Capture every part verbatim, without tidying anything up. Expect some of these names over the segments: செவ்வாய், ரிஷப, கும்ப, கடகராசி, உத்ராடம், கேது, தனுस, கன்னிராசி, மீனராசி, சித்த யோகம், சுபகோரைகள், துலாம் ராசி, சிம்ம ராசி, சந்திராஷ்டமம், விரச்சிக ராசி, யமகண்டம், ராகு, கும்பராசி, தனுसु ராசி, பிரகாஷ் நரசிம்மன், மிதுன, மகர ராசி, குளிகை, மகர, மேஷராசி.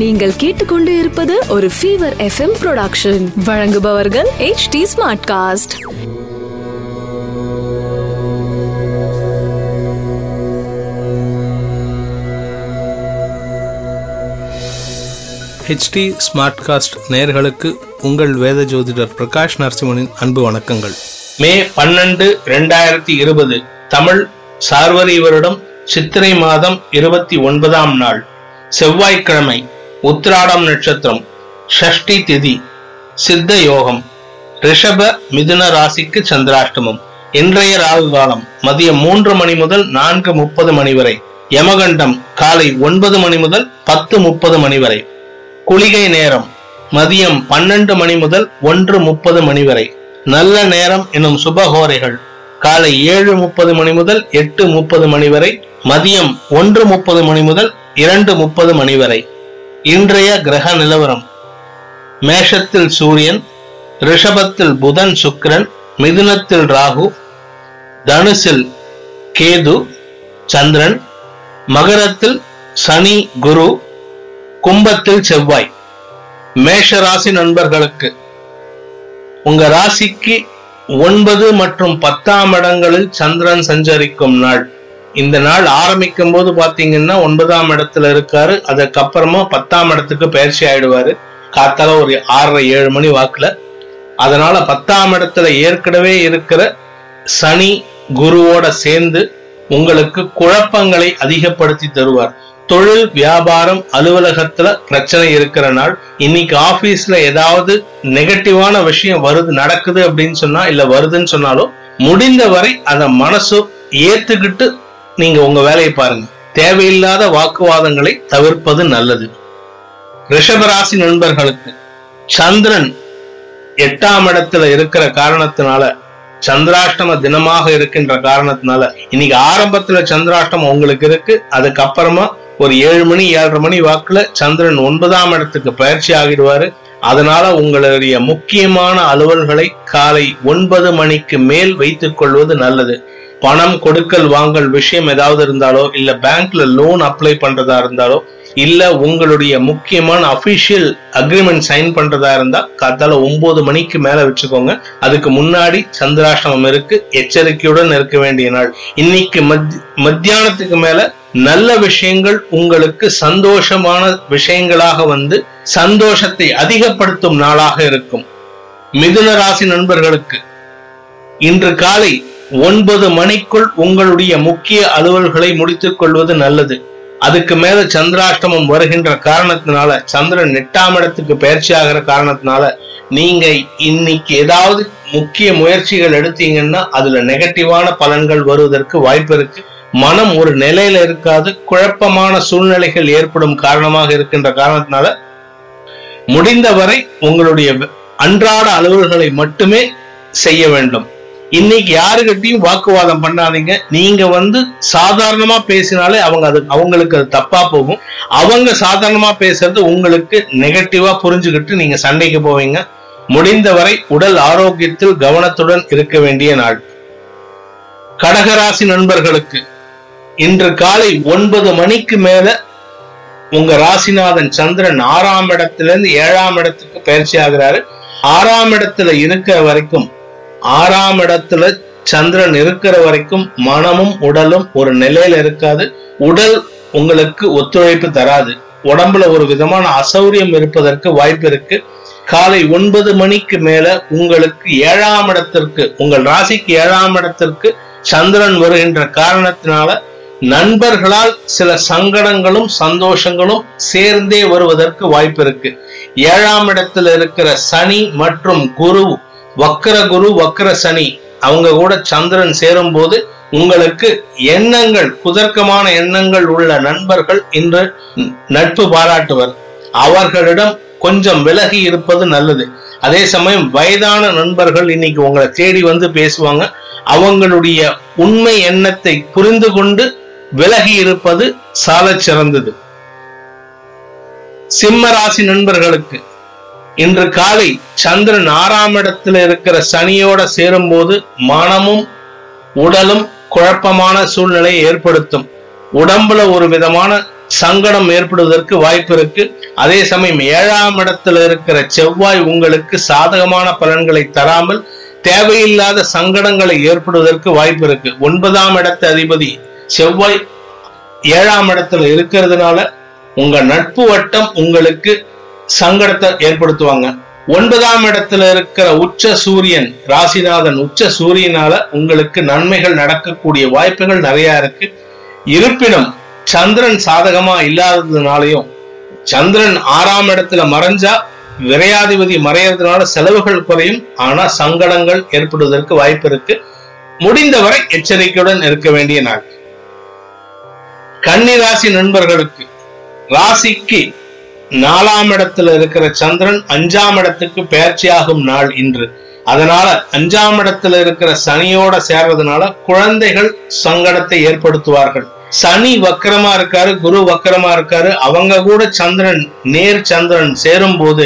நீங்கள் கேட்டுக்கொண்டு இருப்பது ஒரு ஃபீவர் எஃப்எம் ப்ரொடக்ஷன். வழங்குபவர்கள் HD Smart Cast. HD Smart cost நேயர்களுக்கு உங்கள் வேத ஜோதிடர் பிரகாஷ் நரசிம்மனின் அன்பு வணக்கங்கள். மே பன்னெண்டு இரண்டாயிரத்தி இருபது தமிழ் சார்வரி வருடம் சித்திரை மாதம் இருபத்தி ஒன்பதாம் நாள் செவ்வாய்க்கிழமை, உத்ராடம் நட்சத்திரம், ஷஷ்டி திதி, சித்த யோகம், ரிஷப மிதுன ராசிக்கு சந்திராஷ்டமம். இன்றைய ராகு காலம் மதியம் மூன்று மணி முதல் நான்கு முப்பது மணி வரை, யமகண்டம் காலை ஒன்பது மணி முதல் பத்து முப்பது மணி வரை, குளிகை நேரம் மதியம் பன்னெண்டு மணி முதல் ஒன்று முப்பது மணி வரை, நல்ல நேரம் எனும் சுபகோரைகள் காலை ஏழு முப்பது மணி முதல் எட்டு முப்பது மணி வரை, மதியம் ஒன்று முப்பது மணி முதல் இரண்டு முப்பது மணி வரை. இன்றைய கிரக நிலவரம்: மேஷத்தில் சூரியன், ரிஷபத்தில் புதன் சுக்கிரன், மிதுனத்தில் ராகு, தனுசில் கேது சந்திரன், மகரத்தில் சனி குரு, கும்பத்தில் செவ்வாய். மேஷராசி நண்பர்களுக்கு உங்க ராசிக்கு ஒன்பது மற்றும் பத்தாம் இடங்களில் சந்திரன் சஞ்சரிக்கும் நாள். இந்த நாள் ஆரம்பிக்கும் போது பாத்தீங்கன்னா ஒன்பதாம் இடத்துல இருக்காரு, அதுக்கப்புறமா பத்தாம் இடத்துக்கு பயிற்சி ஆயிடுவாரு காத்தால ஒரு ஆறரை ஏழு மணி வாக்குல. அதனால பத்தாம் இடத்துல ஏற்கனவே இருக்கிற சனி குருவோட சேர்ந்து உங்களுக்கு குழப்பங்களை அதிகப்படுத்தி தருவார். தொழில், வியாபாரம், அலுவலகத்துல பிரச்சனை இருக்கிற நாள். இன்னைக்கு ஆபீஸ்ல ஏதாவது நெகட்டிவான விஷயம் வருது நடக்குது அப்படின்னு சொன்னா இல்ல வருதுன்னு சொன்னாலும் முடிந்தவரை அதை மனசு ஏத்துக்கிட்டு நீங்க உங்க வேலையை பாருங்க. தேவையில்லாத வாக்குவாதங்களை தவிர்ப்பது நல்லது. ரிஷபராசி நண்பர்களுக்கு சந்திரன் எட்டாம் இடத்துல இருக்கிற காரணத்தினால, சந்திராஷ்டம தினமாக இருக்கின்ற காரணத்தினால, இன்னைக்கு ஆரம்பத்துல சந்திராஷ்டமம் உங்களுக்கு இருக்கு, அதுக்கப்புறமா ஒரு ஏழு மணி ஏழரை மணி வாக்குல சந்திரன் ஒன்பதாம் இடத்துக்கு பயிற்சி ஆகிடுவாரு. அதனால உங்களுடைய முக்கியமான அலுவல்களை காலை ஒன்பது மணிக்கு மேல் வைத்துக் கொள்வது நல்லது. பணம் கொடுக்கல் வாங்கல் விஷயம் ஏதாவது இருந்தாலோ, இல்ல பேங்க்ல லோன் அப்ளை பண்றதா இருந்தாலோ, இல்ல உங்களுடைய முக்கியமான அபிஷியல் அக்ரிமெண்ட் சைன் பண்றதா இருந்தா காத்தால ஒன்பது மணிக்கு மேல வச்சுக்கோங்க. அதுக்கு முன்னாடி சந்திராஷ்டமம் இருக்கு, எச்சரிக்கையுடன் இருக்க வேண்டிய நாள். இன்னைக்கு மத் மத்தியானத்துக்கு மேல நல்ல விஷயங்கள் உங்களுக்கு சந்தோஷமான விஷயங்களாக வந்து சந்தோஷத்தை அதிகப்படுத்தும் நாளாக இருக்கும். மிதுன ராசி நண்பர்களுக்கு இன்று காலை ஒன்பது மணிக்குள் உங்களுடைய முக்கிய அலுவல்களை முடித்துக் கொள்வது நல்லது. அதுக்கு மேல சந்திராஷ்டமம் வருகின்ற காரணத்தினால, சந்திரன் எட்டாம் இடத்துக்கு பயிற்சி ஆகிற காரணத்தினால, நீங்க இன்னைக்கு ஏதாவது முக்கிய முயற்சிகள் எடுத்தீங்கன்னா அதுல நெகட்டிவான பலன்கள் வருவதற்கு வாய்ப்பு இருக்கு. மனம் ஒரு நிலையில இருக்காது, குழப்பமான சூழ்நிலைகள் ஏற்படும் காரணமாக இருக்கின்ற காரணத்தினால முடிந்தவரை உங்களுடைய அன்றாட அலுவல்களை மட்டுமே செய்ய வேண்டும். இன்னைக்கு யாருக்கிட்டையும் வாக்குவாதம் பண்ணாதீங்க. நீங்க வந்து சாதாரணமா பேசினாலே அவங்க அது அவங்களுக்கு அது தப்பா போகும். அவங்க சாதாரணமா பேசுறது உங்களுக்கு நெகட்டிவா புரிஞ்சுக்கிட்டு நீங்க சண்டைக்கு போவீங்க. முடிந்தவரை உடல் ஆரோக்கியத்தில் கவனத்துடன் இருக்க வேண்டிய நாள். கடகராசி நண்பர்களுக்கு இன்று காலை ஒன்பது மணிக்கு மேல உங்க ராசிநாதன் சந்திரன் ஆறாம் இடத்துல இருந்து ஏழாம் இடத்துக்கு பயிற்சி ஆகிறாரு. ஆறாம் இடத்துல இருக்கிற வரைக்கும் ஆறாம் இடத்துல சந்திரன் இருக்கிற வரைக்கும் மனமும் உடலும் ஒரு நிலையில இருக்காது. உடல் உங்களுக்கு ஒத்துழைப்பு தராது, உடம்புல ஒரு விதமான அசௌரியம் இருப்பதற்கு வாய்ப்பு இருக்கு. காலை ஒன்பது மணிக்கு மேல உங்களுக்கு ஏழாம் இடத்திற்கு, உங்கள் ராசிக்கு ஏழாம் இடத்திற்கு சந்திரன் வருகின்ற காரணத்தினால நண்பர்களால் சில சங்கடங்களும் சந்தோஷங்களும் சேர்ந்தே வருவதற்கு வாய்ப்பு இருக்கு. ஏழாம் இடத்துல இருக்கிற சனி மற்றும் குரு, வக்கர குரு வக்கர சனி, அவங்க கூட சந்திரன் சேரும் போது உங்களுக்கு எண்ணங்கள், குதர்க்கமான எண்ணங்கள் உள்ள நண்பர்கள் இன்று நட்பு பாராட்டுவர். அவர்களிடம் கொஞ்சம் விலகி இருப்பது நல்லது. அதே சமயம் வயதான நண்பர்கள் இன்னைக்கு உங்களை தேடி வந்து பேசுவாங்க. அவங்களுடைய உண்மை எண்ணத்தை புரிந்து கொண்டு விலகி இருப்பது சாலச் சிறந்தது. சிம்ம ராசி நண்பர்களுக்கு இன்று காலை சந்திரன் ஆறாம் இடத்துல இருக்கிற சனியோட சேரும் போது மனமும் உடலும் குழப்பமான சூழ்நிலையை ஏற்படுத்தும். உடம்புல ஒரு விதமான சங்கடம் ஏற்படுவதற்கு வாய்ப்பு இருக்கு. அதே சமயம் ஏழாம் இடத்துல இருக்கிற செவ்வாய் உங்களுக்கு சாதகமான பலன்களை தராமல் தேவையில்லாத சங்கடங்களை ஏற்படுவதற்கு வாய்ப்பு இருக்கு. ஒன்பதாம் இடத்து அதிபதி செவ்வாய் ஏழாம் இடத்துல இருக்கிறதுனால உங்க நட்பு வட்டம் உங்களுக்கு சங்கடத்தை ஏற்படுத்துவாங்க. ஒன்பதாம் இடத்துல இருக்கிற உச்ச சூரியன் ராசிநாதன் உச்ச சூரியனால உங்களுக்கு நன்மைகள் நடக்கக்கூடிய வாய்ப்புகள் நிறைய இருக்கு. இருப்பினும் சந்திரன் சாதகமா இல்லாததுனாலையும் சந்திரன் ஆறாம் இடத்துல மறைஞ்சா விரையாதிபதி மறையறதுனால செலவுகள் குறையும், ஆனா சங்கடங்கள் ஏற்படுவதற்கு வாய்ப்பு இருக்கு. முடிந்தவரை எச்சரிக்கையுடன் இருக்க வேண்டிய நாள். கன்னிராசி நண்பர்களுக்கு ராசிக்கு நாலாம் இடத்துல இருக்கிற சந்திரன் அஞ்சாம் இடத்துக்கு பெயர்ச்சியாகும் நாள் இன்று. அதனால அஞ்சாம் இடத்துல இருக்கிற சனியோட சேர்றதுனால குழந்தைகள் சங்கடத்தை ஏற்படுத்துவார்கள். சனி வக்கரமா இருக்காரு, குரு வக்கரமா இருக்காரு, அவங்க கூட சந்திரன் நேர் சந்திரன் சேரும் போது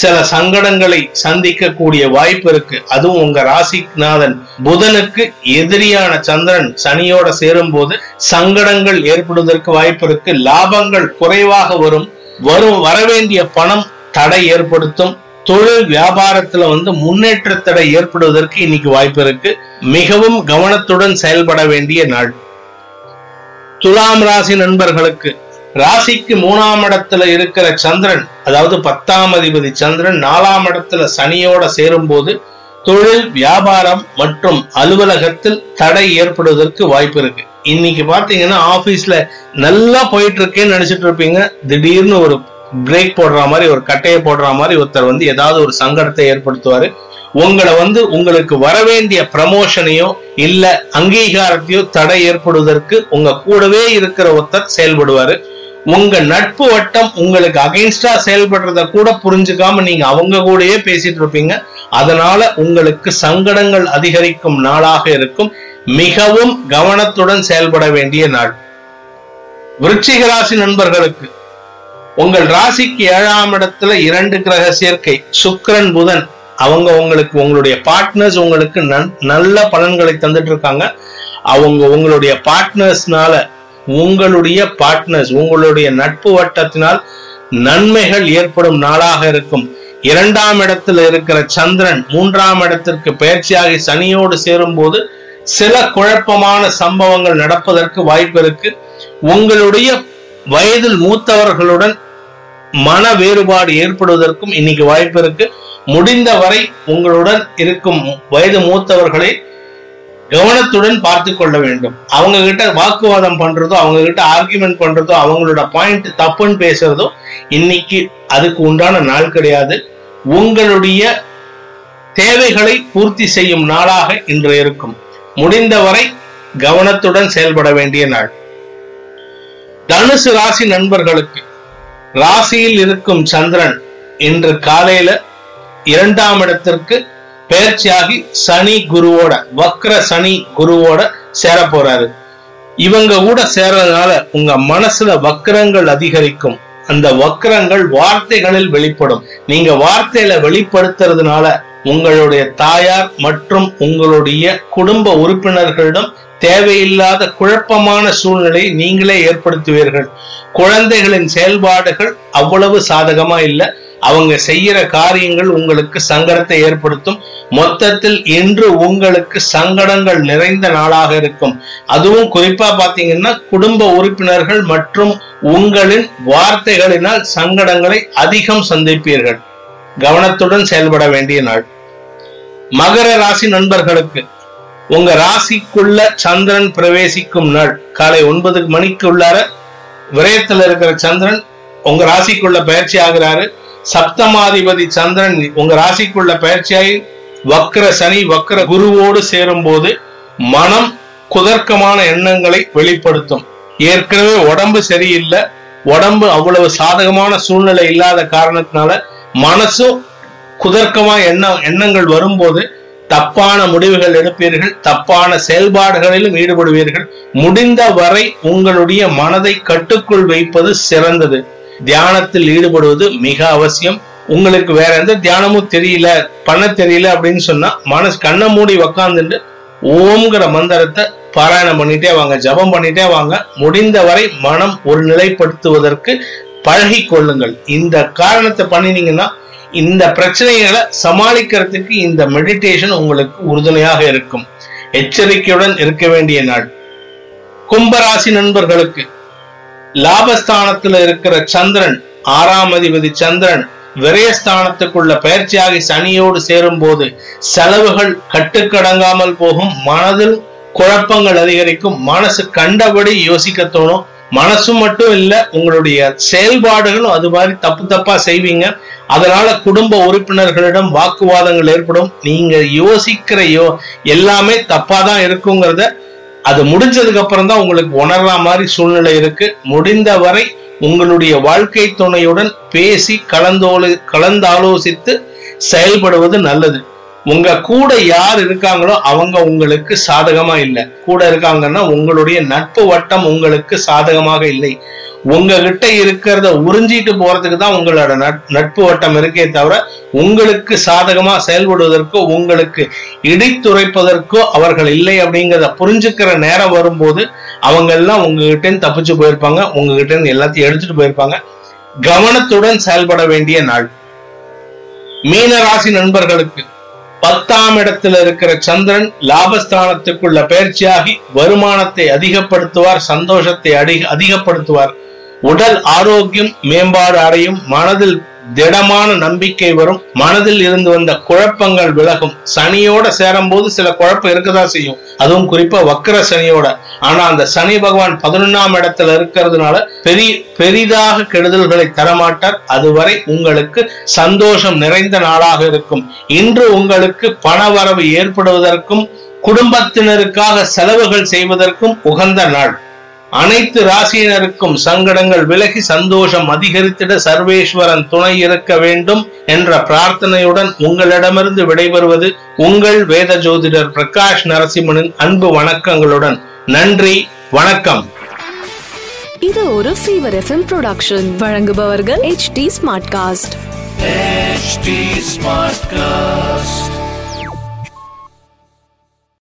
சில சங்கடங்களை சந்திக்க கூடிய வாய்ப்பு இருக்கு. அதுவும் உங்க ராசிநாதன் புதனுக்கு எதிரியான சந்திரன் சனியோட சேரும் போது சங்கடங்கள் ஏற்படுவதற்கு வாய்ப்பு இருக்கு. லாபங்கள் குறைவாக வரும், வரும் வரவேண்டிய பணம் தடை ஏற்படுத்தும். தொழில் வியாபாரத்துல வந்து முன்னேற்ற தடை ஏற்படுவதற்கு இன்னைக்கு வாய்ப்பு இருக்கு. மிகவும் கவனத்துடன் செயல்பட வேண்டிய நாள். துலாம் ராசி நண்பர்களுக்கு ராசிக்கு மூணாம் இடத்துல இருக்கிற சந்திரன் அதாவது பத்தாம் அதிபதி சந்திரன் நாலாம் இடத்துல சனியோட சேரும் போது தொழில் வியாபாரம் மற்றும் அலுவலகத்தில் தடை ஏற்படுவதற்கு வாய்ப்பு இருக்கு. இன்னைக்கு பாத்தீங்கன்னா ஆபீஸ்ல நல்லா போயிட்டு இருக்கேன்னு நினைச்சிட்டு இருப்பீங்க, திடீர்னு ஒரு பிரேக் போடுற மாதிரி ஒரு கட்டையை போடுற மாதிரி ஒருத்தர் வந்து ஏதாவது ஒரு சங்கடத்தை ஏற்படுத்துவாரு. உங்களை வந்து உங்களுக்கு வரவேண்டிய ப்ரமோஷனையோ இல்ல அங்கீகாரத்தையோ தடை ஏற்படுவதற்கு உங்க கூடவே இருக்கிற ஒருத்தர் செயல்படுவாரு. உங்க நட்பு வட்டம் உங்களுக்கு அகைன்ஸ்டா செயல்படுறத கூட புரிஞ்சுக்காம நீங்க அவங்க கூடயே பேசிட்டு இருப்பீங்க. அதனால உங்களுக்கு சங்கடங்கள் அதிகரிக்கும் நாளாக இருக்கும். மிகவும் கவனத்துடன் செயல்பட வேண்டிய நாள். விரச்சிக ராசி நண்பர்களுக்கு உங்கள் ராசிக்கு ஏழாம் இடத்துல இரண்டு கிரக சேர்க்கை சுக்கிரன் புதன். அவங்க உங்களுக்கு உங்களுடைய பார்ட்னர்ஸ் உங்களுக்கு நல்ல பலன்களை தந்துட்டு இருக்காங்க. அவங்க உங்களுடைய பார்ட்னர்ஸ்னால உங்களுடைய பார்ட்னர்ஸ் உங்களுடைய நட்பு வட்டத்தினால் நன்மைகள் ஏற்படும் நாளாக இருக்கும். இரண்டாம் இடத்துல இருக்கிற சந்திரன் மூன்றாம் இடத்திற்கு பெயர்ச்சியாகி சனியோடு சேரும் போது சில குழப்பமான சம்பவங்கள் நடப்பதற்கு வாய்ப்பு இருக்கு. உங்களுடைய வயதில் மூத்தவர்களுடன் மன வேறுபாடு ஏற்படுவதற்கும் இன்னைக்கு வாய்ப்பு இருக்கு. முடிந்தவரை உங்களுடன் இருக்கும் வயது மூத்தவர்களை கவனத்துடன் பார்த்து கொள்ள வேண்டும். அவங்க கிட்ட வாக்குவாதம் பண்றதோ அவங்க கிட்ட ஆர்கியூமெண்ட் பண்றதோ அவங்களோட பாயிண்ட் தப்புன்னு பேசுறதோ இன்னைக்கு அதுக்கு உண்டான நாள் கிடையாது. உங்களுடைய தேவைகளை பூர்த்தி செய்யும் நாளாக இன்று இருக்கும். முடிந்தவரை கவனத்துடன் செயல்பட வேண்டிய நாள். தனுசு ராசி நண்பர்களுக்கு ராசியில் இருக்கும் சந்திரன் இன்று காலையில இரண்டாம் இடத்திற்கு பெயர்ச்சியாகி சனி குருவோட வக்ர சனி குருவோட சேர போறாரு. இவங்க கூட சேரனால உங்க மனசுல வக்ரங்கள் அதிகரிக்கும். அந்த வக்ரங்கள் வார்த்தைகளில் வெளிப்படும். நீங்க வார்த்தையில வெளிப்படுத்துறதுனால உங்களுடைய தாயார் மற்றும் உங்களுடைய குடும்ப உறுப்பினர்களிடம் தேவையில்லாத குழப்பமான சூழ்நிலையை நீங்களே ஏற்படுத்துவீர்கள். குழந்தைகளின் செயல்பாடுகள் அவ்வளவு சாதகமா இல்லை. அவங்க செய்யற காரியங்கள் உங்களுக்கு சங்கடத்தை ஏற்படுத்தும். மொத்தத்தில் இன்று உங்களுக்கு சங்கடங்கள் நிறைந்த நாளாக இருக்கும். அதுவும் குறிப்பா பாத்தீங்கன்னா குடும்ப உறுப்பினர்கள் மற்றும் உங்களின் வார்த்தைகளினால் சங்கடங்களை அதிகம் சந்திப்பீர்கள். கவனத்துடன் செயல்பட வேண்டிய நாள். மகர ராசி நண்பர்களுக்கு உங்க ராசிக்குள்ள சந்திரன் பிரவேசிக்கும் நாள் காலை ஒன்பது மணிக்கு உள்ளார விரயத்துல இருக்கிற சந்திரன் உங்க ராசிக்குள்ள பயிற்சி ஆகிறாரு. சப்தமாதிபதி சந்திரன் உங்க ராசிக்குள்ள பயிற்சியாகி வக்ர சனி வக்ர குருவோடு சேரும் போது மனம் குதர்க்கமான எண்ணங்களை வெளிப்படுத்தும். ஏற்கனவே உடம்பு சரியில்லை, உடம்பு அவ்வளவு சாதகமான சூழ்நிலை இல்லாத காரணத்தினால மனசும் குதர்க்கமான எண்ணம் எண்ணங்கள் வரும்போது தப்பான முடிவுகள் எடுப்பீர்கள், தப்பான செயல்பாடுகளிலும் ஈடுபடுவீர்கள். முடிந்த வரை உங்களுடைய மனதை கட்டுக்குள் வைப்பது சிறந்தது. தியானத்தில் ஈடுபடுவது மிக அவசியம். உங்களுக்கு வேற எந்த தியானமும் தெரியல பண்ண தெரியல அப்படின்னு சொன்னா மனசு கண்ணை மூடி உக்காந்துட்டு ஓம்ங்கிற மந்திரத்தை பாராயணம் பண்ணிட்டே வாங்க, ஜபம் பண்ணிட்டே வாங்க. முடிந்தவரை மனம் ஒரு நிலைப்படுத்துவதற்கு பழகி கொள்ளுங்கள். இந்த காரணத்தை பண்ணினீங்கன்னா இந்த பிரச்சனைகளை சமாளிக்கிறதுக்கு இந்த மெடிடேஷன் உங்களுக்கு உறுதுணையாக இருக்கும். எச்சரிக்கையுடன் இருக்க வேண்டிய நாள். கும்பராசி நண்பர்களுக்கு லாபஸ்தானத்துல இருக்கிற சந்திரன், ஆறாம் அதிபதி சந்திரன் விரயஸ்தானத்துக்குள்ள பயிற்சியாகி சனியோடு சேரும் போது செலவுகள் கட்டுக்கடங்காமல் போகும், மனதில் குழப்பங்கள் அதிகரிக்கும், மனசு கண்டபடி யோசிக்க தோணும். மனசு மட்டும் இல்ல, உங்களுடைய செயல்பாடுகளும் அது மாதிரி தப்பு தப்பா செய்வீங்க. அதனால குடும்ப உறுப்பினர்களிடம் வாக்குவாதங்கள் ஏற்படும். நீங்க யோசிக்கிற யோ எல்லாமே தப்பாதான் இருக்குங்கிறத அது முடிஞ்சதுக்கு அப்புறம் தான் உங்களுக்கு உணர்ற மாதிரி சூழ்நிலை இருக்கு. முடிந்த வரை உங்களுடைய வாழ்க்கை துணையுடன் பேசி கலந்தோலு கலந்தாலோசித்து செயல்படுவது நல்லது. உங்க கூட யார் இருக்காங்களோ அவங்க உங்களுக்கு சாதகமா இல்லை. கூட இருக்காங்கன்னா உங்களுடைய நட்பு வட்டம் உங்களுக்கு சாதகமாக இல்லை. உங்ககிட்ட இருக்கிறத உறிஞ்சிட்டு போறதுக்கு தான் உங்களோட நட்பு வட்டம் இருக்கே தவிர உங்களுக்கு சாதகமா செயல்படுவதற்கோ உங்களுக்கு இடித்துரைப்பதற்கோ அவர்கள் இல்லை. அப்படிங்கிறத புரிஞ்சுக்கிற நேரம் வரும்போது அவங்க எல்லாம் உங்ககிட்ட தப்பிச்சு போயிருப்பாங்க, உங்ககிட்ட இருந்து எல்லாத்தையும் எடுத்துட்டு போயிருப்பாங்க. கவனத்துடன் செயல்பட வேண்டிய நாள். மீனராசி நண்பர்களுக்கு பத்தாம் இடத்துல இருக்கிற சந்திரன் லாபஸ்தானத்துக்குள்ள பயிற்சியாகி வருமானத்தை அதிகப்படுத்துவார், சந்தோஷத்தை அதிகப்படுத்துவார். உடல் ஆரோக்கியம் மேம்பாடு அடையும், மனதில் திடமான நம்பிக்கை வரும், மனதில் இருந்து வந்த குழப்பங்கள் விலகும். சனியோட சேரும் போது சில குழப்பம் இருக்கதான் செய்யும், அதுவும் குறிப்பா வக்கர சனியோட. ஆனா அந்த சனி பகவான் பதினொன்னாம் இடத்துல இருக்கிறதுனால பெரிய பெரிதாக கெடுதல்களை தரமாட்டார். அதுவரை உங்களுக்கு சந்தோஷம் நிறைந்த நாளாக இருக்கும். இன்று உங்களுக்கு பணவரவு ஏற்படுவதற்கும் குடும்பத்தினருக்காக செலவுகள் செய்வதற்கும் உகந்த நாள். அனைத்து ராசியினருக்கும் சங்கடங்கள் விலகி சந்தோஷம் அதிகரித்திட சர்வேஸ்வரன் துணை இருக்க வேண்டும் என்ற பிரார்த்தனையுடன் உங்களிடமிருந்து விடைபெறுவது உங்கள் வேத ஜோதிடர் பிரகாஷ் நரசிம்மனின் அன்பு வணக்கங்களுடன். நன்றி, வணக்கம். இது ஒரு ஃபீவர் எஃப்எம் ப்ரொடக்ஷன். வழங்குபவர்கள் எச் டி ஸ்மார்ட் காஸ்ட்.